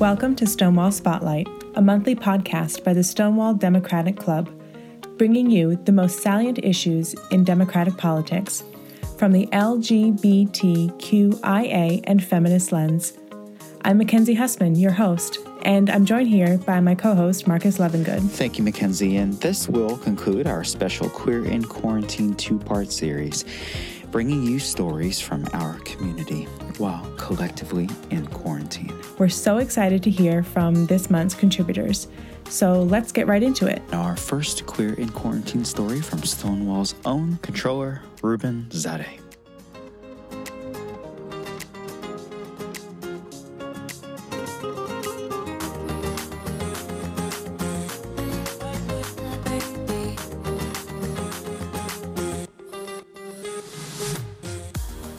Welcome to Stonewall Spotlight, a monthly podcast by the Stonewall Democratic Club, bringing you the most salient issues in democratic politics from the LGBTQIA and feminist lens. I'm Mackenzie Hussman, your host, and I'm joined here by my co-host, Marcus Lovingood. Thank you, Mackenzie, and this will conclude our special Queer in Quarantine two-part series, bringing you stories from our community while collectively in quarantine. We're so excited to hear from this month's contributors, so let's get right into it. Our first Queer in Quarantine story from Stonewall's own controller, Ruben Zadeh.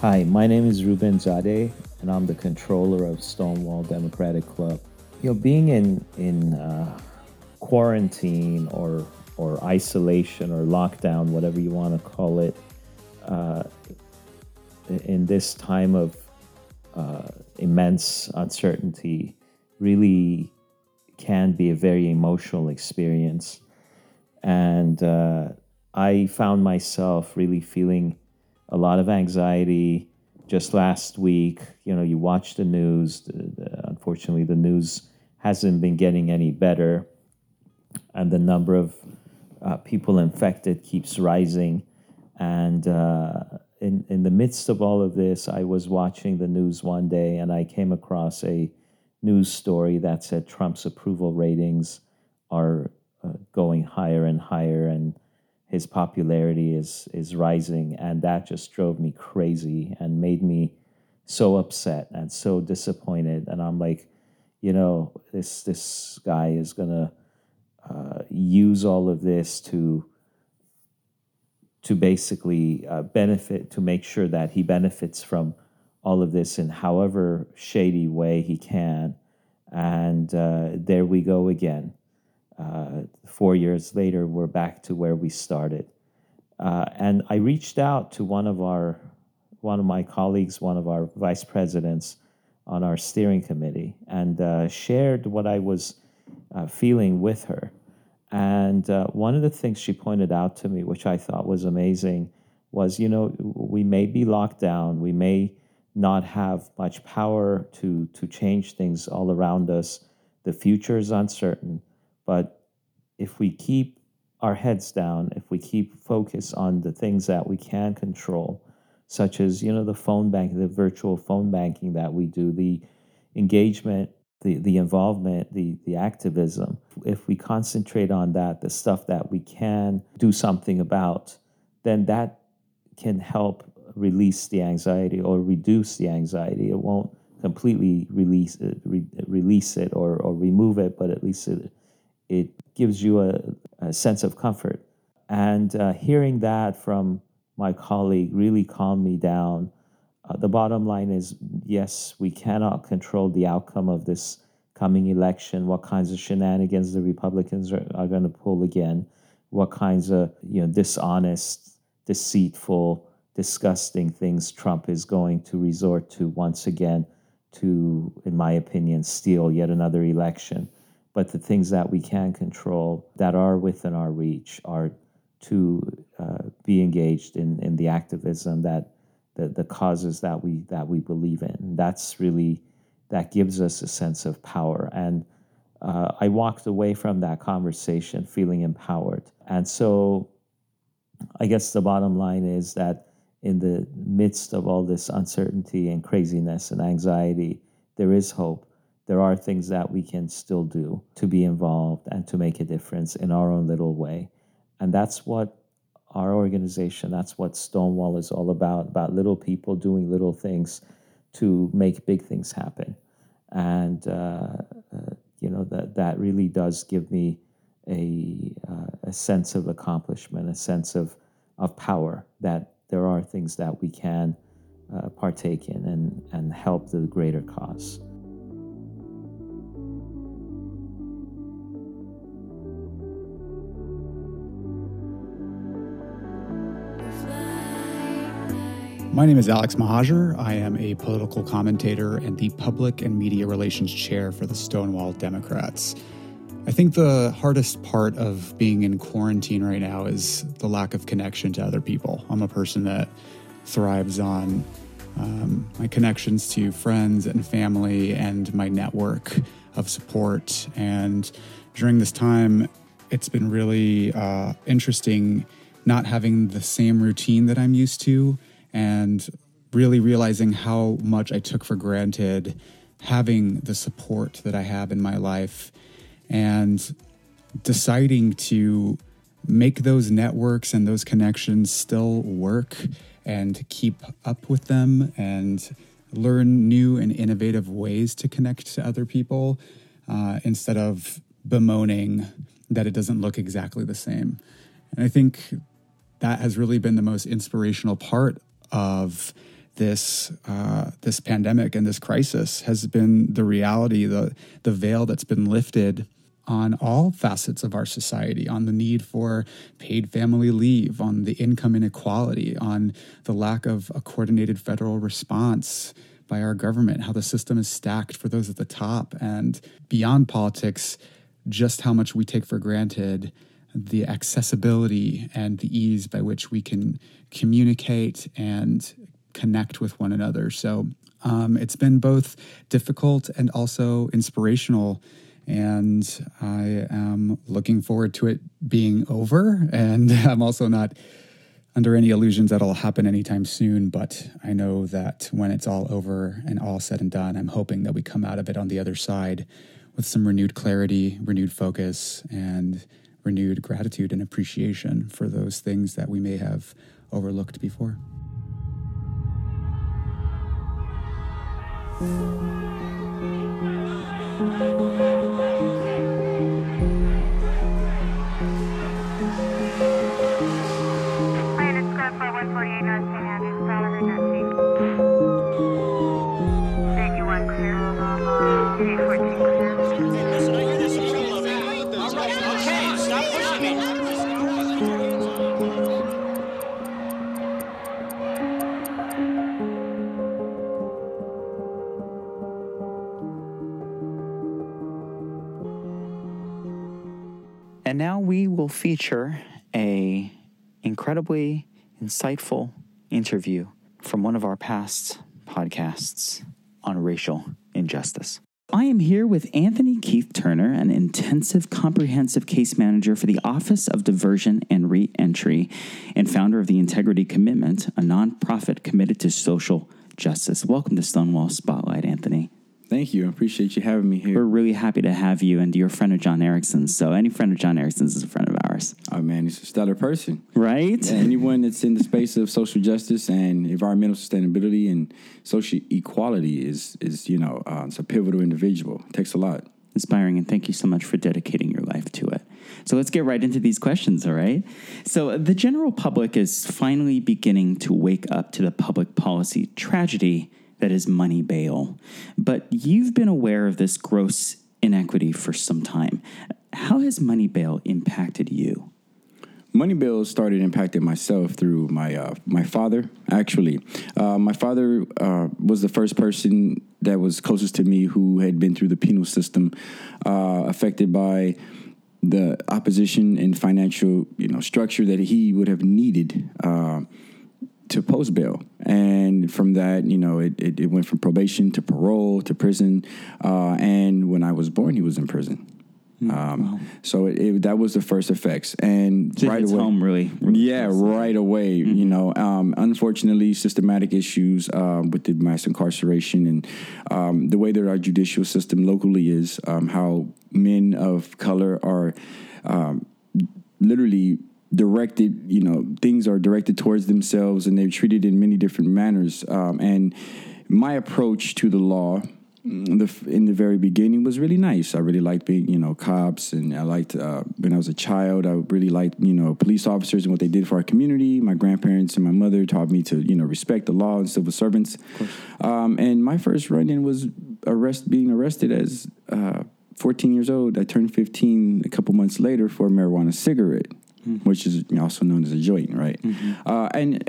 Hi, my name is Ruben Zadeh, and I'm the controller of Stonewall Democratic Club. You know, being in quarantine or isolation or lockdown, whatever you want to call it, in this time of immense uncertainty, really can be a very emotional experience. And I found myself really feeling a lot of anxiety. Just last week, you know, you watch the news. Unfortunately, the news hasn't been getting any better, and the number of people infected keeps rising. And in the midst of all of this, I was watching the news one day, and I came across a news story that said Trump's approval ratings are going higher and higher, and his popularity is rising, and that just drove me crazy and made me so upset and so disappointed. And I'm like, you know, this guy is gonna use all of this to basically benefit, to make sure that he benefits from all of this in however shady way he can. And there we go again. 4 years later, we're back to where we started. And I reached out to one of my vice presidents on our steering committee, and shared what I was feeling with her. And one of the things she pointed out to me, which I thought was amazing, was, you know, we may be locked down, we may not have much power to change things all around us. The future is uncertain. But if we keep our heads down, if we keep focus on the things that we can control, such as, you know, the phone bank, the virtual phone banking that we do, the engagement, the involvement, the activism, if we concentrate on that, the stuff that we can do something about, then that can help release the anxiety or reduce the anxiety. It won't completely release it or remove it, but at least it gives you a sense of comfort. And hearing that from my colleague really calmed me down. The bottom line is, yes, we cannot control the outcome of this coming election, what kinds of shenanigans the Republicans are going to pull again, what kinds of, you know, dishonest, deceitful, disgusting things Trump is going to resort to once again to, in my opinion, steal yet another election. But the things that we can control that are within our reach are to be engaged in the activism that the causes that we believe in. And that's really, that gives us a sense of power. And I walked away from that conversation feeling empowered. And so I guess the bottom line is that in the midst of all this uncertainty and craziness and anxiety, there is hope. There are things that we can still do to be involved and to make a difference in our own little way. And that's what our organization, that's what Stonewall is all about little people doing little things to make big things happen. And, you know, that really does give me a sense of accomplishment, a sense of power, that there are things that we can partake in and help the greater cause. My name is Alex Mahajer. I am a political commentator and the Public and Media Relations Chair for the Stonewall Democrats. I think the hardest part of being in quarantine right now is the lack of connection to other people. I'm a person that thrives on my connections to friends and family and my network of support. And during this time, it's been really interesting not having the same routine that I'm used to and really realizing how much I took for granted having the support that I have in my life and deciding to make those networks and those connections still work and keep up with them and learn new and innovative ways to connect to other people instead of bemoaning that it doesn't look exactly the same. And I think that has really been the most inspirational part of this pandemic and this crisis has been the reality, the veil that's been lifted on all facets of our society, on the need for paid family leave, on the income inequality, on the lack of a coordinated federal response by our government, how the system is stacked for those at the top, and beyond politics, just how much we take for granted the accessibility and the ease by which we can communicate and connect with one another. So it's been both difficult and also inspirational. And I am looking forward to it being over. And I'm also not under any illusions that it'll happen anytime soon. But I know that when it's all over and all said and done, I'm hoping that we come out of it on the other side with some renewed clarity, renewed focus, and renewed gratitude and appreciation for those things that we may have overlooked before. And now we will feature an incredibly insightful interview from one of our past podcasts on racial injustice. I am here with Anthony Keith Turner, an intensive, comprehensive case manager for the Office of Diversion and Reentry and founder of the Integrity Commitment, a nonprofit committed to social justice. Welcome to Stonewall Spotlight, Anthony. Thank you. I appreciate you having me here. We're really happy to have you, and you're a friend of John Erickson's. So any friend of John Erickson's is a friend of ours. Oh, man, he's a stellar person. Right? Yeah, anyone that's in the space of social justice and environmental sustainability and social equality is it's a pivotal individual. It takes a lot. Inspiring, and thank you so much for dedicating your life to it. So let's get right into these questions, all right? So the general public is finally beginning to wake up to the public policy tragedy that is money bail. But you've been aware of this gross inequity for some time. How has money bail impacted you? Money bail started impacting myself through my father, actually. My father was the first person that was closest to me who had been through the penal system, affected by the opposition and financial structure that he would have needed to post bail. And from that, it went from probation to parole to prison. And when I was born, he was in prison. Wow. So that was the first effects. And so right away, home really yeah, right away, mm-hmm. Unfortunately, systematic issues with the mass incarceration and the way that our judicial system locally is, how men of color are literally directed, things are directed towards themselves and they're treated in many different manners. And my approach to the law in the very beginning was really nice. I really liked being, cops, and I liked, when I was a child, I really liked, police officers and what they did for our community. My grandparents and my mother taught me to, respect the law and civil servants. And my first run-in was being arrested as 14 years old. I turned 15 a couple months later for a marijuana cigarette. Mm-hmm. Which is also known as a joint, right? Mm-hmm. And,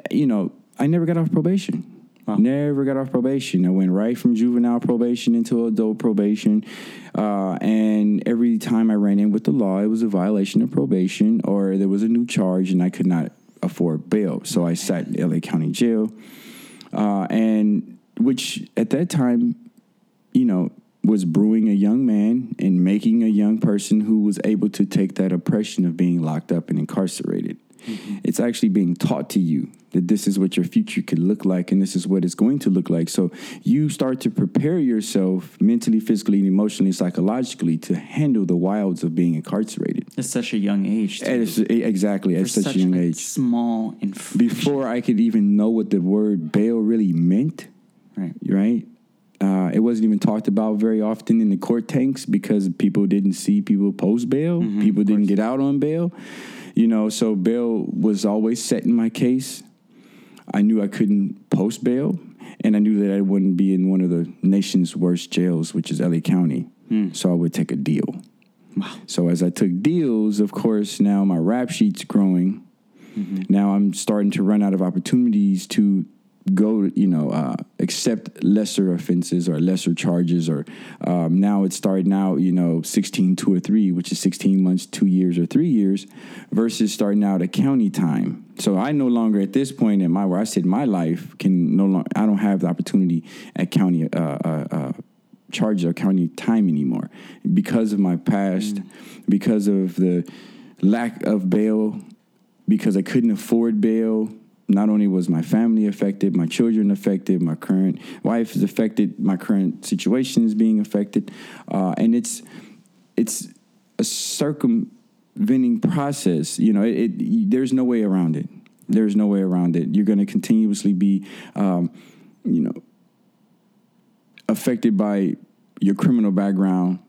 I never got off probation. Wow. Never got off probation. I went right from juvenile probation into adult probation. And every time I ran in with the law, it was a violation of probation or there was a new charge and I could not afford bail. So I sat in LA County Jail, and which at that time, you know, was brewing a young man and making a young person who was able to take that oppression of being locked up and incarcerated. Mm-hmm. It's actually being taught to you that this is what your future could look like and this is what it's going to look like. So you start to prepare yourself mentally, physically, and emotionally, psychologically to handle the wilds of being incarcerated. At such a young age. Exactly, at such a young age. Small infraction. Before I could even know what the word bail really meant, right? It wasn't even talked about very often in the court tanks because people didn't see people post bail. Mm-hmm, people didn't get out on bail. You know, so bail was always set in my case. I knew I couldn't post bail, and I knew that I wouldn't be in one of the nation's worst jails, which is LA County. Mm. So I would take a deal. Wow. So as I took deals, of course, now my rap sheet's growing. Mm-hmm. Now I'm starting to run out of opportunities to go, you know, accept lesser offenses or lesser charges, or now it's starting out, you know, 16, 2 or 3, which is 16 months, 2 years or 3 years versus starting out a county time. So I no longer at this point in my where I said my life can no longer, I don't have the opportunity at county charges or county time anymore because of my past, because of the lack of bail, because I couldn't afford bail. Not only was my family affected, my children affected, my current wife is affected, my current situation is being affected. And it's a circumventing process. You know, there's no way around it. There's no way around it. You're going to continuously be, you know, affected by your criminal background.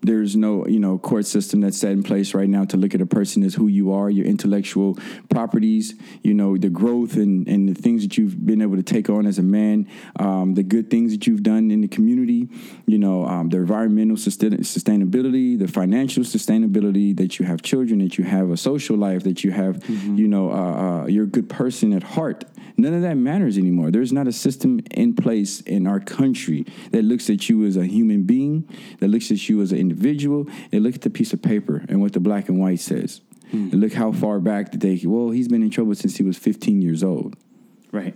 There's no, you know, court system that's set in place right now to look at a person as who you are, your intellectual properties, you know, the growth and the things that you've been able to take on as a man, the good things that you've done in the community, you know, the environmental sustainability, the financial sustainability, that you have children, that you have a social life, that you have, you know, you're a good person at heart. None of that matters anymore. There's not a system in place in our country that looks at you as a human being, that looks at you as an individual, and look at the piece of paper and what the black and white says. Mm. And look how far back that they, well, he's been in trouble since he was 15 years old. Right.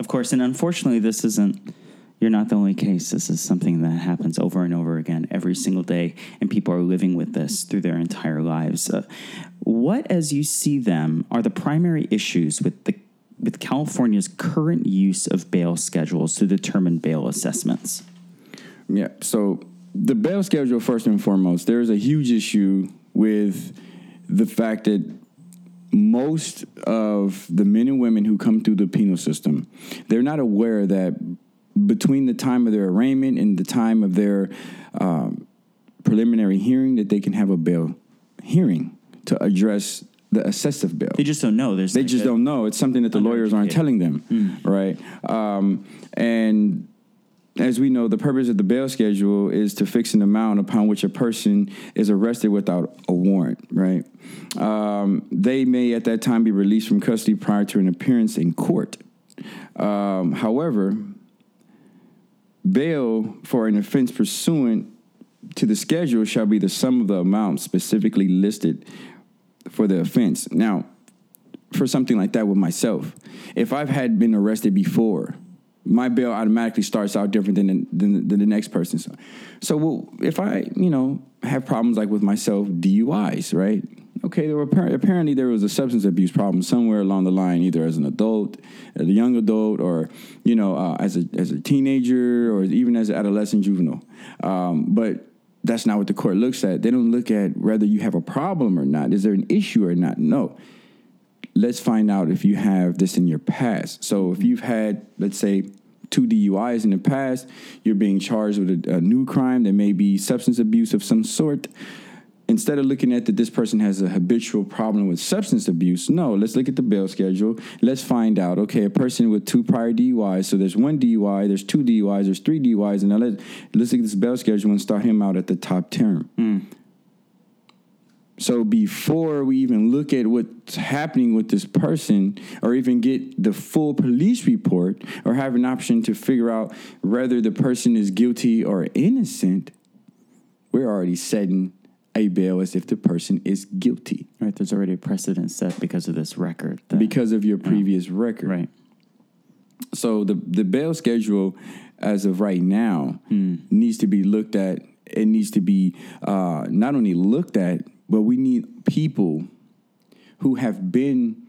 Of course, and unfortunately, this isn't, you're not the only case. This is something that happens over and over again every single day, and people are living with this through their entire lives. What, as you see them, are the primary issues with California's current use of bail schedules to determine bail assessments? Yeah, so the bail schedule, first and foremost, there is a huge issue with the fact that most of the men and women who come through the penal system, they're not aware that between the time of their arraignment and the time of their preliminary hearing that they can have a bail hearing to address the assessive bill. They just don't know. They just don't know. It's something that the lawyers aren't telling them, right? And as we know, the purpose of the bail schedule is to fix an amount upon which a person is arrested without a warrant, right? They may at that time be released from custody prior to an appearance in court. However, bail for an offense pursuant to the schedule shall be the sum of the amounts specifically listed for the offense. Now, for something like that with myself, if I've had been arrested before, my bail automatically starts out different than the next person. So well, if I, you know, have problems like with myself, DUIs, right? Okay, there were apparently there was a substance abuse problem somewhere along the line, either as an adult, as a young adult, or, you know, as a teenager, or even as an adolescent juvenile. But that's not what the court looks at. They don't look at whether you have a problem or not. Is there an issue or not? No. Let's find out if you have this in your past. So if you've had, let's say, 2 DUIs in the past, you're being charged with a new crime that may be substance abuse of some sort. Instead of looking at that this person has a habitual problem with substance abuse, no, let's look at the bail schedule. Let's find out, okay, a person with 2 prior DUIs, so there's 1 DUI, there's 2 DUIs, there's 3 DUIs, and now let's look at this bail schedule and start him out at the top term. So before we even look at what's happening with this person or even get the full police report or have an option to figure out whether the person is guilty or innocent, we're already setting a bail as if the person is guilty. Right, there's already a precedent set because of this record. Because of your previous record. Right. So the bail schedule as of right now needs to be looked at. It needs to be not only looked at, but we need people who have been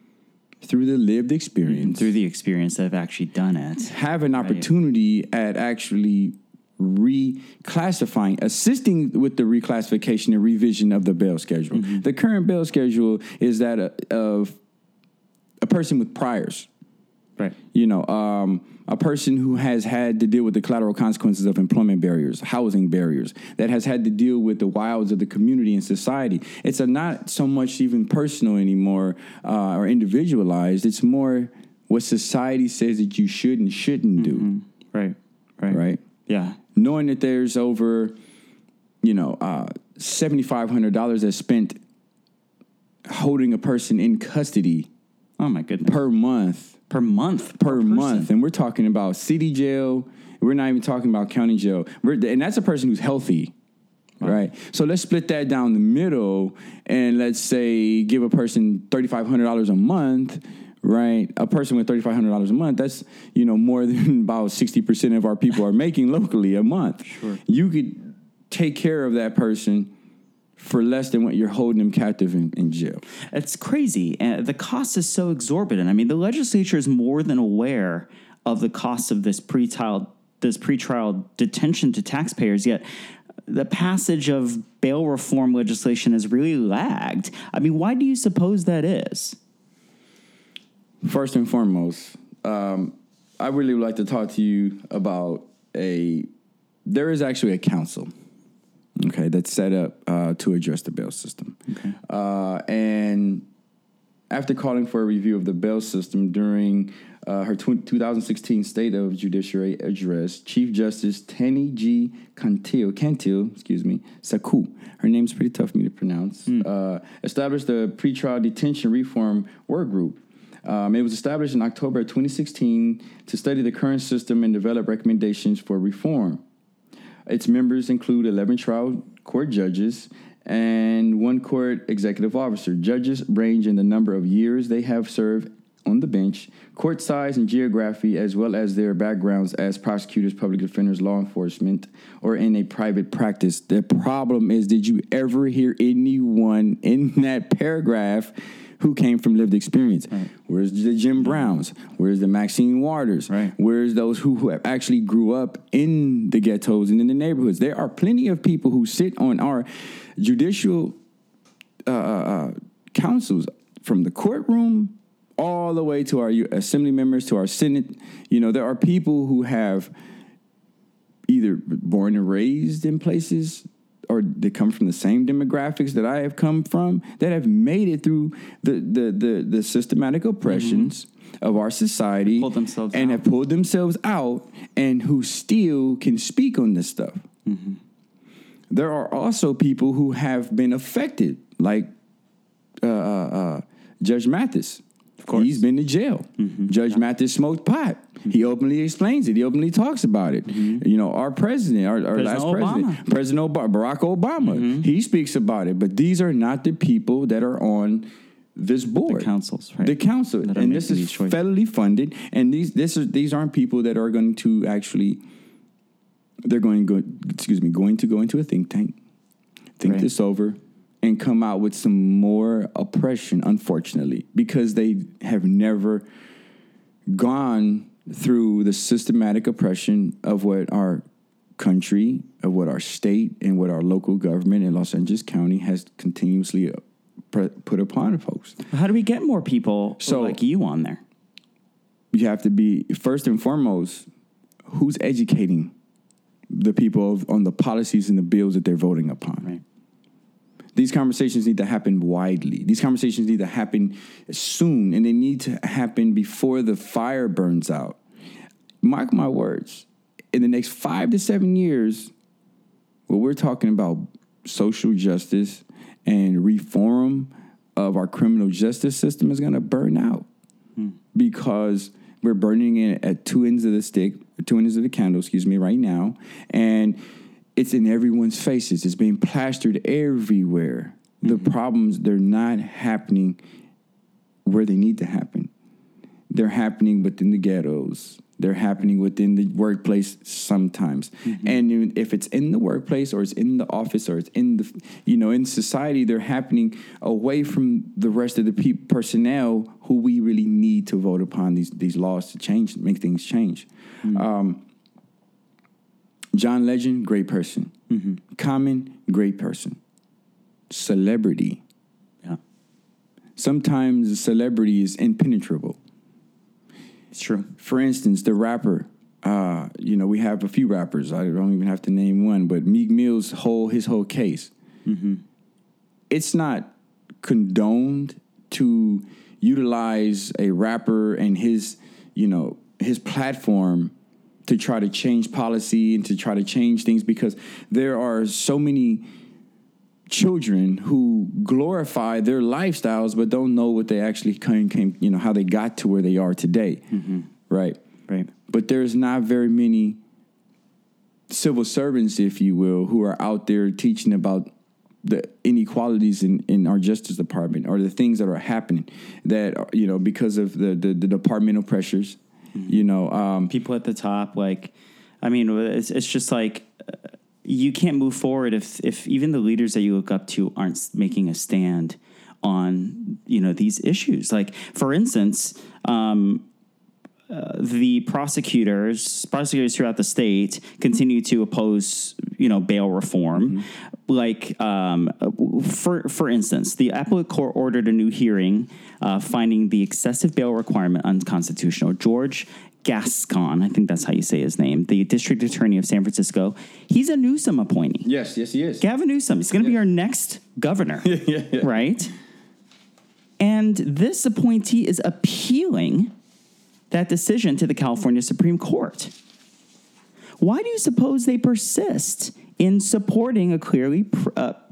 through the lived experience. Through the experience that have actually done it. Have an opportunity at actually reclassifying, assisting with the reclassification and revision of the bail schedule. Mm-hmm. The current bail schedule is that of a person with priors. Right. You know, a person who has had to deal with the collateral consequences of employment barriers, housing barriers, that has had to deal with the wilds of the community and society. It's not so much even personal anymore or individualized. It's more what society says that you should and shouldn't do. Right. Right. Right. Yeah. Knowing that there's over, you know, $7,500 that's spent holding a person in custody. Oh, my goodness. Per month. And we're talking about city jail. We're not even talking about county jail. And that's a person who's healthy, right? So let's split that down the middle and let's say give a person $3,500 a month, right? A person with $3,500 a month, that's, you know, more than about 60% of our people are making locally a month. Sure. You could take care of that person for less than what you're holding them captive in jail. It's crazy. And the cost is so exorbitant. I mean, the legislature is more than aware of the cost of this pretrial detention to taxpayers, yet the passage of bail reform legislation has really lagged. I mean, why do you suppose that is? First and foremost, I really would like to talk to you about there is actually a council, okay, that's set up to address the bail system. Okay. And after calling for a review of the bail system during her 2016 State of Judiciary address, Chief Justice Tani G. Cantil-Sakauye, her name's pretty tough for me to pronounce, established the pretrial detention reform work group. It was established in October 2016 to study the current system and develop recommendations for reform. Its members include 11 trial court judges and one court executive officer. Judges range in the number of years they have served on the bench, court size and geography, as well as their backgrounds as prosecutors, public defenders, law enforcement, or in a private practice. The problem is, did you ever hear anyone in that paragraph who came from lived experience? Right. Where's the Jim Browns? Where's the Maxine Waters? Right. Where's those who have actually grew up in the ghettos and in the neighborhoods? There are plenty of people who sit on our judicial councils, from the courtroom all the way to our assembly members, to our Senate. You know, there are people who have either born and raised in places, or they come from the same demographics that I have come from, that have made it through the systematic oppressions of our society have pulled themselves out, and who still can speak on this stuff. Mm-hmm. There are also people who have been affected, like Judge Mathis. Of course. He's been to jail. Mm-hmm. Judge Mathis smoked pot. Mm-hmm. He openly explains it. He openly talks about it. Mm-hmm. You know, our president, Barack Obama, he speaks about it. But these are not the people that are on this board. The councils, right? The council. And this is federally funded. And these aren't people that are going to actually, going to go into a think tank, this over, and come out with some more oppression, unfortunately, because they have never gone through the systematic oppression of what our country, of what our state, and what our local government in Los Angeles County has continuously put upon folks. How do we get more people like you on there? You have to be, first and foremost, who's educating the people on the policies and the bills that they're voting upon? Right. These conversations need to happen widely. These conversations need to happen soon, and they need to happen before the fire burns out. Mark my words, in the next 5 to 7 years, what we're talking about, social justice and reform of our criminal justice system is going to burn out because we're burning it at two ends of the candle, right now. And it's in everyone's faces. It's being plastered everywhere. Mm-hmm. The problems, they're not happening where they need to happen. They're happening within the ghettos. They're happening within the workplace sometimes. Mm-hmm. And if it's in the workplace or it's in the office or it's in the, in society, they're happening away from the rest of the personnel who we really need to vote upon these laws to change, make things change. Mm-hmm. John Legend, great person. Mm-hmm. Common, great person. Celebrity. Yeah. Sometimes celebrity is impenetrable. It's true. For instance, the rapper, we have a few rappers. I don't even have to name one, but Meek Mill's whole case. Mm-hmm. It's not condoned to utilize a rapper and his platform to try to change policy and to try to change things, because there are so many children who glorify their lifestyles but don't know what they actually came, how they got to where they are today. Mm-hmm. Right. But there's not very many civil servants, if you will, who are out there teaching about the inequalities in our Justice Department or the things that are happening that are, because of the departmental pressures. Mm-hmm. People at the top, it's just like. You can't move forward if even the leaders that you look up to aren't making a stand on, these issues. Like, for instance, the prosecutors throughout the state continue to oppose, bail reform. Mm-hmm. For instance, the appellate court ordered a new hearing finding the excessive bail requirement unconstitutional. George Gascon, I think that's how you say his name, the district attorney of San Francisco. He's a Newsom appointee. Yes, he is. Gavin Newsom. He's going to be our next governor, right? And this appointee is appealing that decision to the California Supreme Court. Why do you suppose they persist in supporting a clearly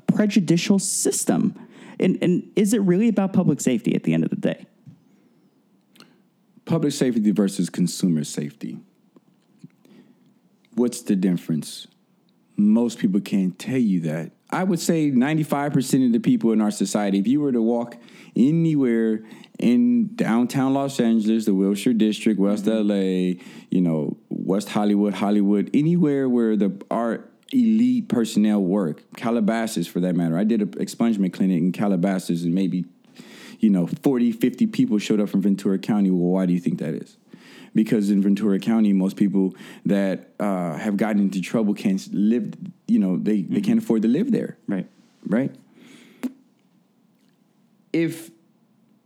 prejudicial system? And is it really about public safety at the end of the day? Public safety versus consumer safety. What's the difference? Most people can't tell you that. I would say 95% of the people in our society, if you were to walk anywhere in downtown Los Angeles, the Wilshire District, West LA, West Hollywood, anywhere where our elite personnel work, Calabasas for that matter. I did an expungement clinic in Calabasas and maybe 40, 50 people showed up from Ventura County. Well, why do you think that is? Because in Ventura County, most people that have gotten into trouble can't live, they can't afford to live there. Right? If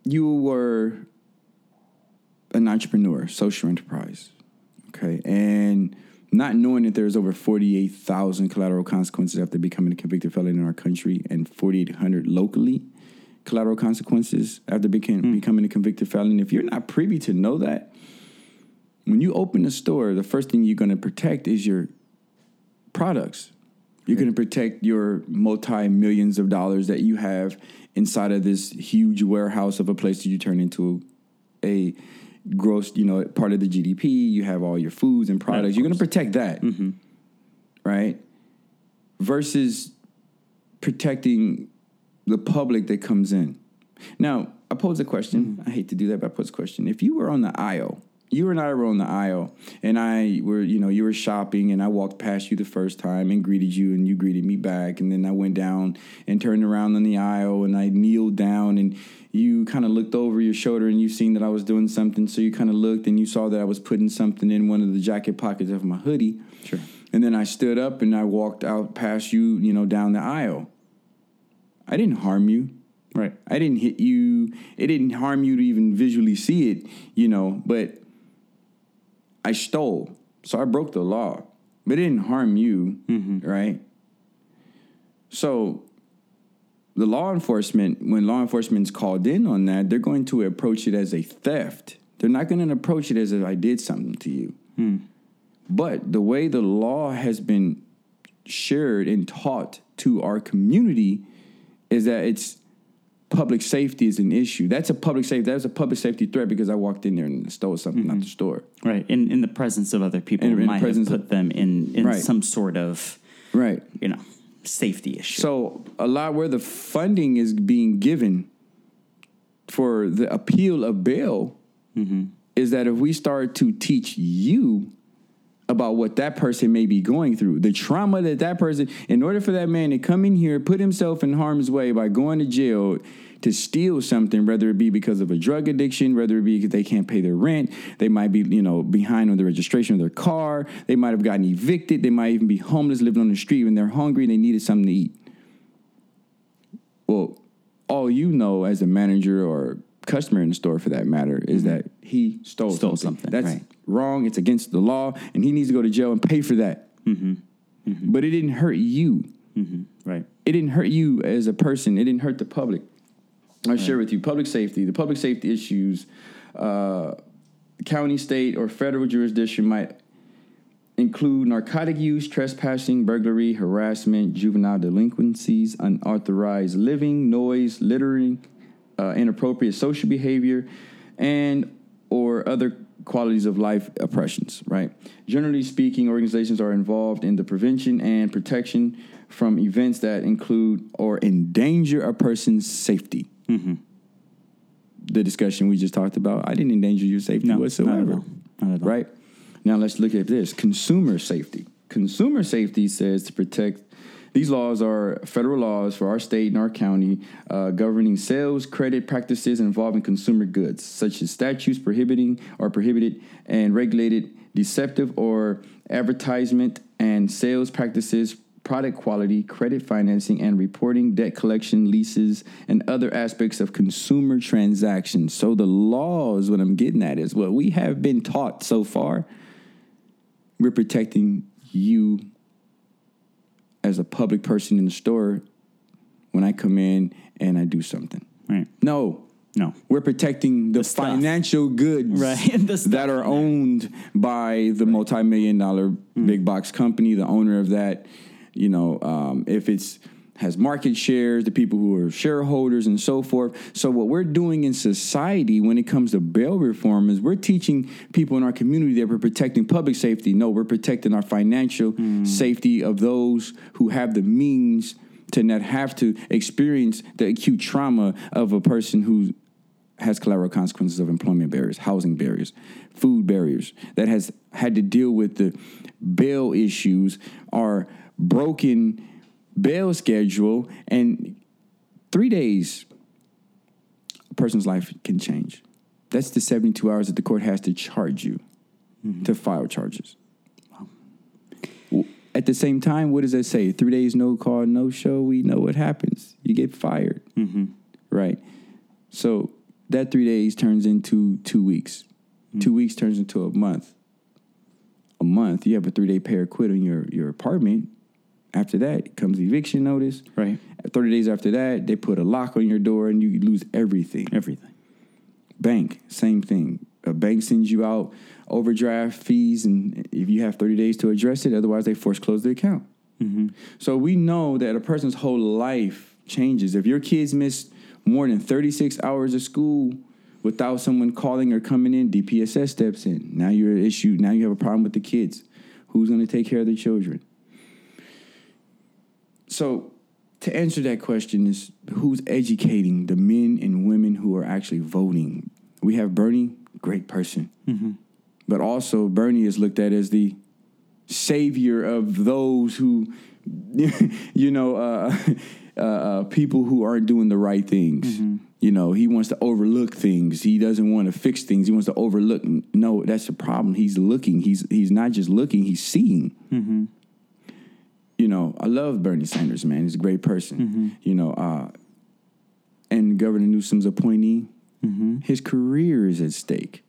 you were an entrepreneur, social enterprise, okay, and not knowing that there's over 48,000 collateral consequences after becoming a convicted felon in our country and 4,800 locally, collateral consequences after becoming a convicted felon. If you're not privy to know that, when you open a store, the first thing you're going to protect is your products. You're going to protect your multi-millions of dollars that you have inside of this huge warehouse of a place that you turn into a gross, part of the GDP. You have all your foods and products. You're going to protect that, right? Versus protecting the public that comes in. Now, I pose a question. I hate to do that, but I pose a question. If you were on the aisle, you and I were on the aisle, and you were shopping, and I walked past you the first time and greeted you, and you greeted me back, and then I went down and turned around on the aisle, and I kneeled down, and you kind of looked over your shoulder, and you seen that I was doing something, so you kind of looked, and you saw that I was putting something in one of the jacket pockets of my hoodie. Sure. And then I stood up, and I walked out past you, down the aisle. I didn't harm you. Right. I didn't hit you. It didn't harm you to even visually see it, but I stole. So I broke the law. But it didn't harm you, right? So the law enforcement, when law enforcement's called in on that, they're going to approach it as a theft. They're not going to approach it as if I did something to you. Mm. But the way the law has been shared and taught to our community is that it's public safety is an issue. That's a public safety. That was a public safety threat because I walked in there and stole something out the store. Right. In the presence of other people, and might have put them in some sort of you know, safety issue. So a lot where the funding is being given for the appeal of bail is that if we start to teach you about what that person may be going through, the trauma that that person, in order for that man to come in here, put himself in harm's way by going to jail to steal something, whether it be because of a drug addiction, whether it be because they can't pay their rent, they might be, you know, behind on the registration of their car, they might have gotten evicted, they might even be homeless, living on the street when they're hungry and they needed something to eat. Well, all you know as a manager or customer in the store, for that matter, is that he stole something. That's wrong. It's against the law, and he needs to go to jail and pay for that. But it didn't hurt you. It didn't hurt you as a person. It didn't hurt the public. I share with you public safety. The public safety issues, county, state, or federal jurisdiction might include narcotic use, trespassing, burglary, harassment, juvenile delinquencies, unauthorized living, noise, littering, inappropriate social behavior, and or other qualities of life oppressions, right? Generally speaking, organizations are involved in the prevention and protection from events that include or endanger a person's safety. The discussion we just talked about, I didn't endanger your safety whatsoever. Not at all. Right? Now let's look at this. Consumer safety. Consumer safety says to protect. These laws are federal laws for our state and our county governing sales, credit practices involving consumer goods, such as statutes prohibiting or prohibited and regulated deceptive or advertisement and sales practices, product quality, credit financing and reporting, debt collection, leases, and other aspects of consumer transactions. So the laws, what I'm getting at is what we have been taught so far, we're protecting you as a public person in the store, when I come in and I do something. Right. No. We're protecting the financial goods that are owned by the multi-million-dollar big box company, the owner of that. You know, if it's has market shares, the people who are shareholders and so forth. So what we're doing in society when it comes to bail reform is we're teaching people in our community that we're protecting public safety. No, we're protecting our financial safety of those who have the means to not have to experience the acute trauma of a person who has collateral consequences of employment barriers, housing barriers, food barriers, that has had to deal with the bail issues, our broken bail schedule, and 3 days a person's life can change. That's the 72 hours that the court has to charge you to file charges. Wow. At the same time, what does that say? 3 days, no call, no show. We know what happens. You get fired. Right? So that 3 days turns into 2 weeks. 2 weeks turns into a month. A month, you have a 3-day pay or quit on your apartment. After that comes eviction notice. Right. 30 days after that, they put a lock on your door and you lose everything. Everything. Bank, same thing. A bank sends you out overdraft fees, and if you have 30 days to address it, otherwise they force close the account. So we know that a person's whole life changes. If your kids miss more than 36 hours of school without someone calling or coming in, DPSS steps in. Now you're an issue. Now you have a problem with the kids. Who's going to take care of the children? So to answer that question is, who's educating the men and women who are actually voting? We have Bernie, great person. But also Bernie is looked at as the savior of those who, you know, people who aren't doing the right things. You know, he wants to overlook things. He doesn't want to fix things. He wants to overlook. No, that's the problem. He's looking. He's not just looking. He's seeing. You know, I love Bernie Sanders, man. He's a great person. You know, and Governor Newsom's appointee, his career is at stake.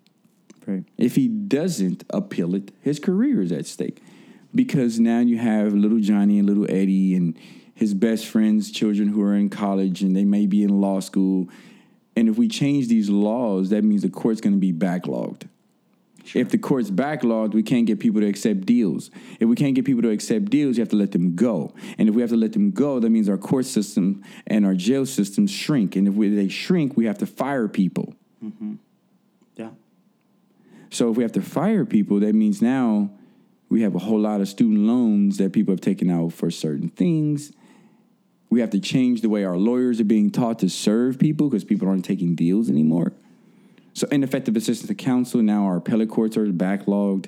Right. If he doesn't appeal it, his career is at stake. Because now you have little Johnny and little Eddie and his best friends' children who are in college and they may be in law school. And if we change these laws, that means the court's going to be backlogged. Sure. If the court's backlogged, we can't get people to accept deals. If we can't get people to accept deals, you have to let them go. And if we have to let them go, that means our court system and our jail system shrink. And if they shrink, we have to fire people. Mm-hmm. Yeah. So if we have to fire people, that means now we have a whole lot of student loans that people have taken out for certain things. We have to change the way our lawyers are being taught to serve people because people aren't taking deals anymore. So ineffective assistance to counsel. Now our appellate courts are backlogged.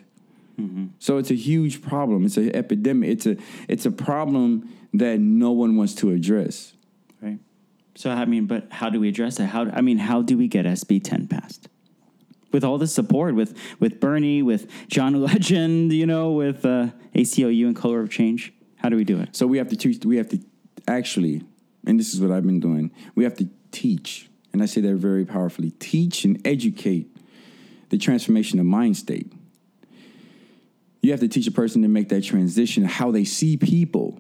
Mm-hmm. So it's a huge problem. It's an epidemic. It's a problem that no one wants to address. Right. So I mean, but how do we address it? How do we get SB 10 passed? With all the support, with Bernie, with John Legend, with ACLU and Color of Change, how do we do it? So we have to teach. We have to actually, and this is what I've been doing. We have to teach. And I say that very powerfully. Teach and educate the transformation of mind state. You have to teach a person to make that transition, how they see people.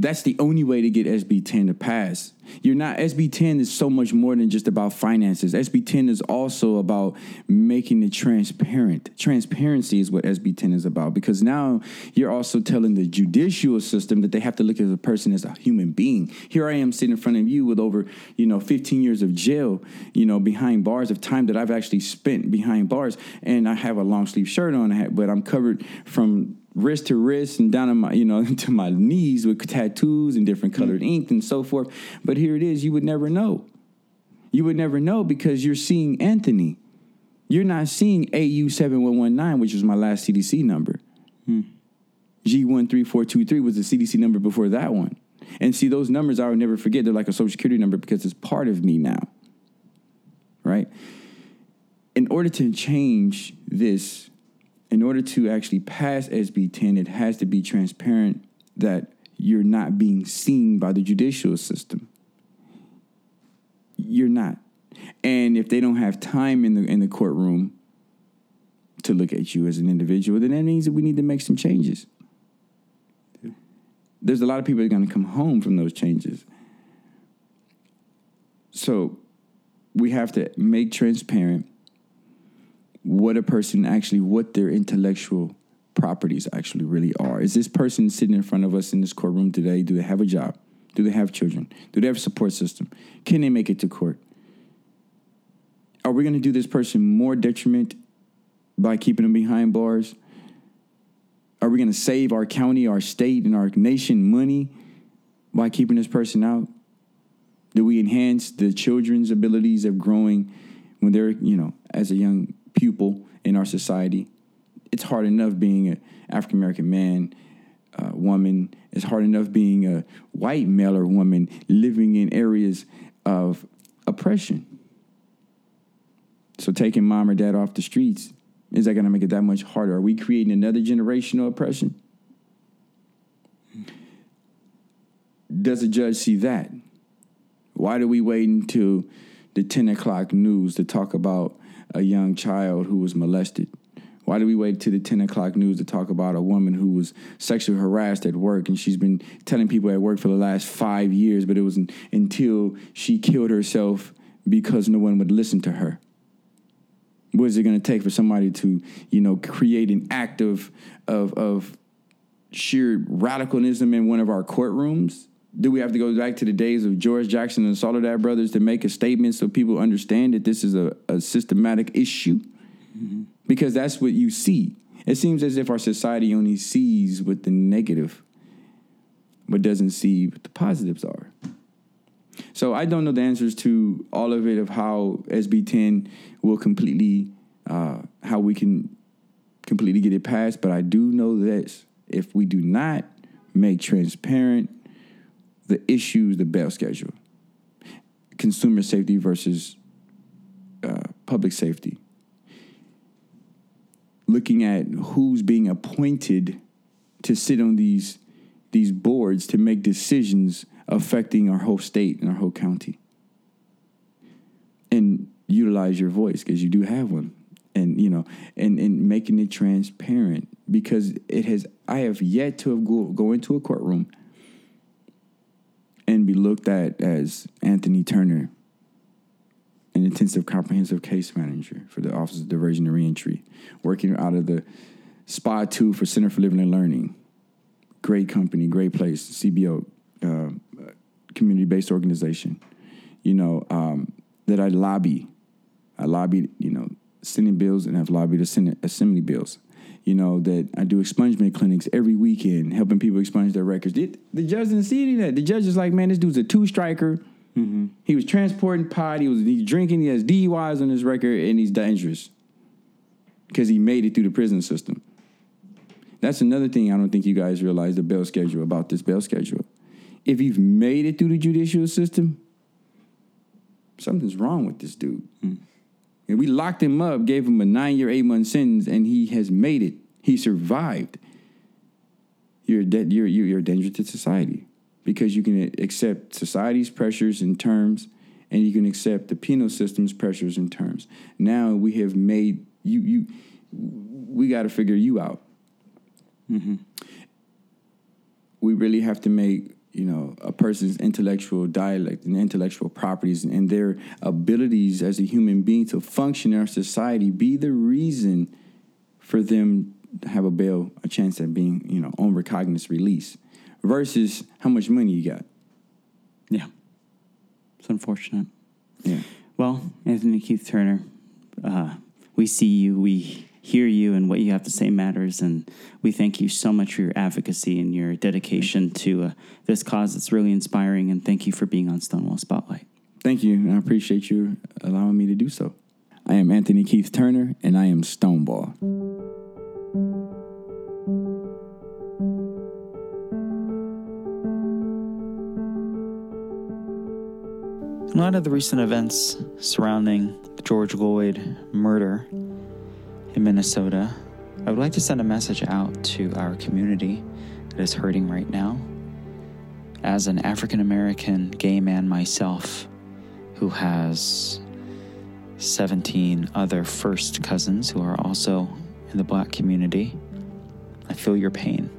That's the only way to get SB 10 to pass. SB 10 is so much more than just about finances. SB 10 is also about making it transparent. Transparency is what SB 10 is about, because now you're also telling the judicial system that they have to look at the person as a human being. Here I am sitting in front of you with over, 15 years of jail, behind bars of time that I've actually spent behind bars, and I have a long sleeve shirt on, but I'm covered from wrist to wrist and down to my, to my knees with tattoos and different colored ink and so forth. But here it is. You would never know. You would never know because you're seeing Anthony. You're not seeing AU7119, which was my last CDC number. G13423 was the CDC number before that one. And see, those numbers I would never forget. They're like a Social Security number because it's part of me now. Right? In order to change this, in order to actually pass SB 10, it has to be transparent that you're not being seen by the judicial system. You're not. And if they don't have time in the courtroom to look at you as an individual, then that means that we need to make some changes. Yeah. There's a lot of people that are going to come home from those changes. So we have to make transparent what their intellectual properties actually really are. Is this person sitting in front of us in this courtroom today, do they have a job? Do they have children? Do they have a support system? Can they make it to court? Are we going to do this person more detriment by keeping them behind bars? Are we going to save our county, our state, and our nation money by keeping this person out? Do we enhance the children's abilities of growing when they're, as a young pupil in our society? It's hard enough being an African American man, woman. It's hard enough being a white male or woman living in areas of oppression. So taking mom or dad off the streets, is that going to make it that much harder? Are we creating another generation of oppression? Does a judge see that? Why do we wait until the 10 o'clock news to talk about a young child who was molested? Why do we wait till the 10 o'clock news to talk about a woman who was sexually harassed at work, and she's been telling people at work for the last 5 years, but it wasn't until she killed herself because no one would listen to her? What is it going to take for somebody to, create an act of sheer radicalism in one of our courtrooms? Do we have to go back to the days of George Jackson and the Soledad Brothers to make a statement so people understand that this is a systematic issue? Mm-hmm. Because that's what you see. It seems as if our society only sees what the negative, but doesn't see what the positives are. So I don't know the answers to all of it, of how SB 10 will completely, how we can completely get it passed. But I do know this: if we do not make transparent the issues, the bail schedule, consumer safety versus public safety, looking at who's being appointed to sit on these boards to make decisions affecting our whole state and our whole county, and utilize your voice, because you do have one, and and making it transparent, because I have yet to have go into a courtroom and be looked at as Anthony Turner an intensive comprehensive case manager for the Office of Diversion and Reentry, working out of the SPA 2 for Center for Living and Learning. Great company, great place, CBO, community-based organization, that I lobby. I lobbied, Senate bills, and I've lobbied the Senate Assembly bills. That I do expungement clinics every weekend, helping people expunge their records. The judge didn't see any of that. The judge is like, man, this dude's a two-striker. Mm-hmm. He was transporting pot. He's drinking. He has DUIs on his record, and he's dangerous because he made it through the prison system. That's another thing I don't think you guys realize about this bail schedule. If you've made it through the judicial system, something's wrong with this dude. Mm. And we locked him up, gave him a 9-year, 8-month sentence, and he has made it. He survived. You're a danger to society because you can accept society's pressures and terms, and you can accept the penal system's pressures and terms. Now we have made you. We got to figure you out. Mm-hmm. We really have to make a person's intellectual dialect and intellectual properties and their abilities as a human being to function in our society be the reason for them to have a chance at being, on recognizance release versus how much money you got. Yeah. It's unfortunate. Yeah. Well, Anthony Keith Turner, we see you, we hear you, and what you have to say matters, and we thank you so much for your advocacy and your dedication to this cause. It's really inspiring, and thank you for being on Stonewall Spotlight. Thank you, and I appreciate you allowing me to do so. I am Anthony Keith Turner, and I am Stonewall. In light of the recent events surrounding the George Floyd murder in Minnesota, I would like to send a message out to our community that is hurting right now. As an African-American gay man myself, who has 17 other first cousins who are also in the Black community, I feel your pain.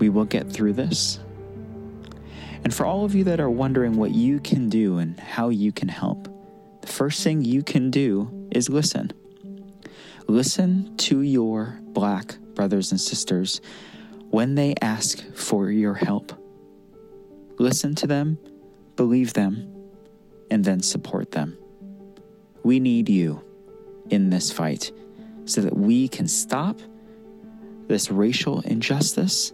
We will get through this. And for all of you that are wondering what you can do and how you can help, the first thing you can do is listen. Listen to your Black brothers and sisters when they ask for your help. Listen to them, believe them, and then support them. We need you in this fight so that we can stop this racial injustice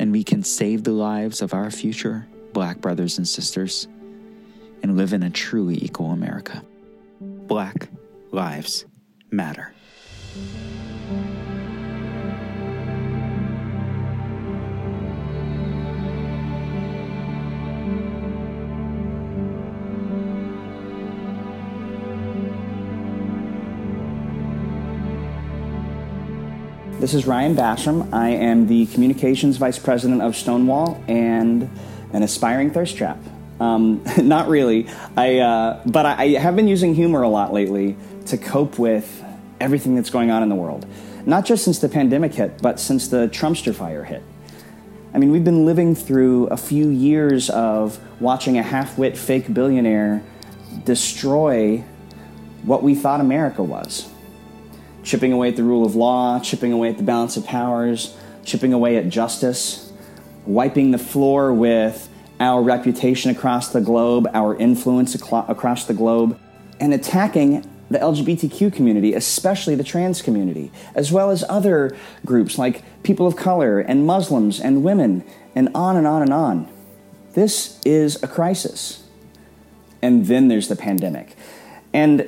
and we can save the lives of our future Black brothers and sisters and live in a truly equal America. Black lives matter. This is Ryan Basham. I am the Communications Vice President of Stonewall and an aspiring thirst trap. Not really. But I have been using humor a lot lately to cope with everything that's going on in the world. Not just since the pandemic hit, but since the Trumpster fire hit. I mean, we've been living through a few years of watching a half-wit fake billionaire destroy what we thought America was. Chipping away at the rule of law, chipping away at the balance of powers, chipping away at justice, wiping the floor with our reputation across the globe, our influence across the globe, and attacking the LGBTQ community, especially the trans community, as well as other groups like people of color and Muslims and women, and on and on and on. This is a crisis. And then there's the pandemic. And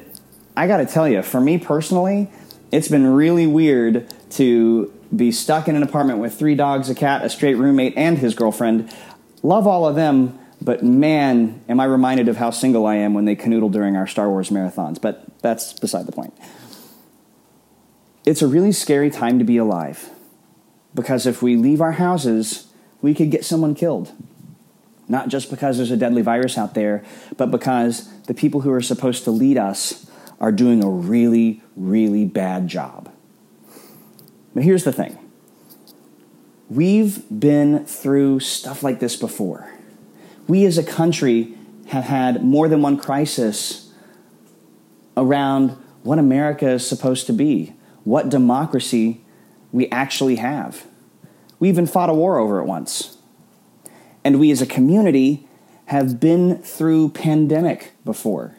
I gotta tell you, for me personally, it's been really weird to be stuck in an apartment with 3 dogs, a cat, a straight roommate, and his girlfriend. Love all of them, but man, am I reminded of how single I am when they canoodle during our Star Wars marathons. But that's beside the point. It's a really scary time to be alive, because if we leave our houses, we could get someone killed. Not just because there's a deadly virus out there, but because the people who are supposed to lead us are doing a really, really bad job. But here's the thing. We've been through stuff like this before. We as a country have had more than one crisis around what America is supposed to be, what democracy we actually have. We even fought a war over it once. And we as a community have been through pandemic before.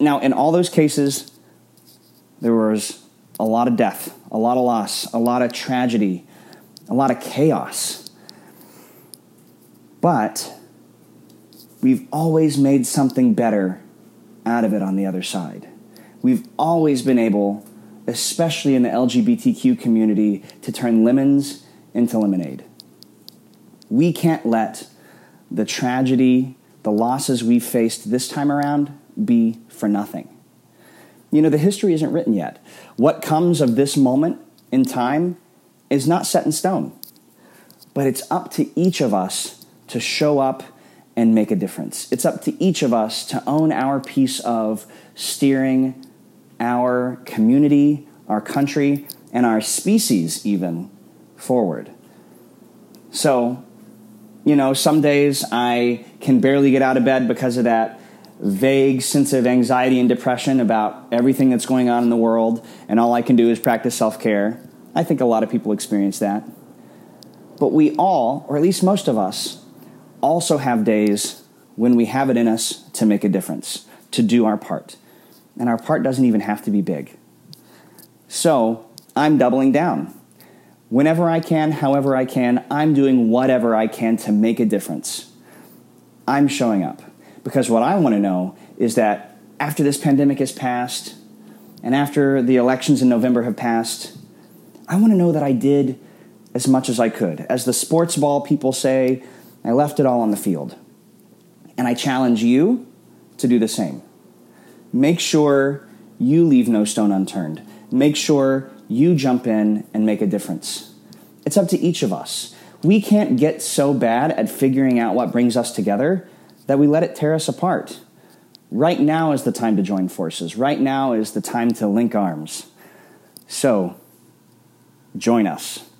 Now, in all those cases, there was a lot of death, a lot of loss, a lot of tragedy, a lot of chaos. But we've always made something better out of it on the other side. We've always been able, especially in the LGBTQ community, to turn lemons into lemonade. We can't let the tragedy, the losses we faced this time around, be for nothing. You know, the history isn't written yet. What comes of this moment in time is not set in stone, but it's up to each of us to show up and make a difference. It's up to each of us to own our piece of steering our community, our country, and our species even forward. So, you know, some days I can barely get out of bed because of that vague sense of anxiety and depression about everything that's going on in the world, and all I can do is practice self-care. I think a lot of people experience that. But we all, or at least most of us, also have days when we have it in us to make a difference, to do our part. And our part doesn't even have to be big. So I'm doubling down. Whenever I can, however I can, I'm doing whatever I can to make a difference. I'm showing up. Because what I want to know is that after this pandemic has passed and after the elections in November have passed, I want to know that I did as much as I could. As the sports ball people say, I left it all on the field. And I challenge you to do the same. Make sure you leave no stone unturned. Make sure you jump in and make a difference. It's up to each of us. We can't get so bad at figuring out what brings us together that we let it tear us apart. Right now is the time to join forces. Right now is the time to link arms. So, join us.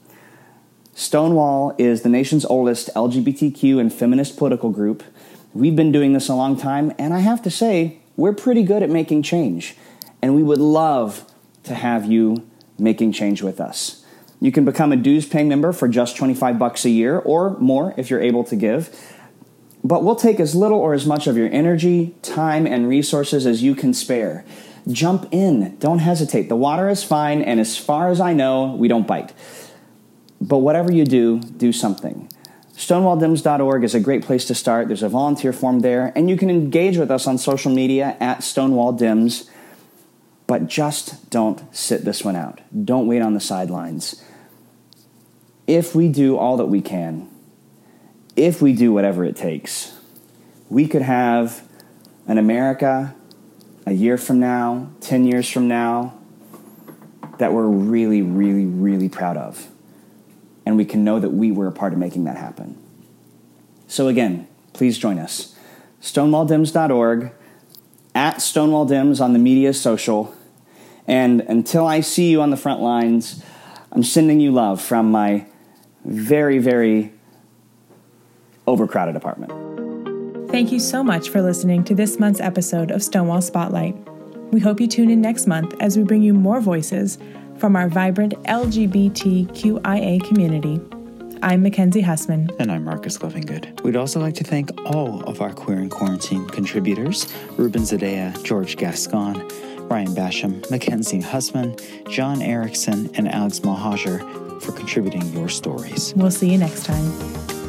Stonewall is the nation's oldest LGBTQ and feminist political group. We've been doing this a long time, and I have to say, we're pretty good at making change. And we would love to have you making change with us. You can become a dues-paying member for just $25 a year or more if you're able to give. But we'll take as little or as much of your energy, time, and resources as you can spare. Jump in. Don't hesitate. The water is fine, and as far as I know, we don't bite. But whatever you do, do something. StonewallDims.org is a great place to start. There's a volunteer form there, and you can engage with us on social media at StonewallDims. But just don't sit this one out. Don't wait on the sidelines. If we do all that we can, if we do whatever it takes, we could have an America a year from now, 10 years from now, that we're really, really, really proud of. And we can know that we were a part of making that happen. So again, please join us. StonewallDims.org, at StonewallDims on the media social. And until I see you on the front lines, I'm sending you love from my very, very overcrowded apartment. Thank you so much for listening to this month's episode of Stonewall Spotlight. We hope you tune in next month as we bring you more voices from our vibrant LGBTQIA community. I'm Mackenzie Hussman. And I'm Marcus Lovingood. We'd also like to thank all of our Queer in Quarantine contributors, Ruben Zadeh, George Gascon, Ryan Basham, Mackenzie Hussman, John Erickson, and Alex Mahajer for contributing your stories. We'll see you next time.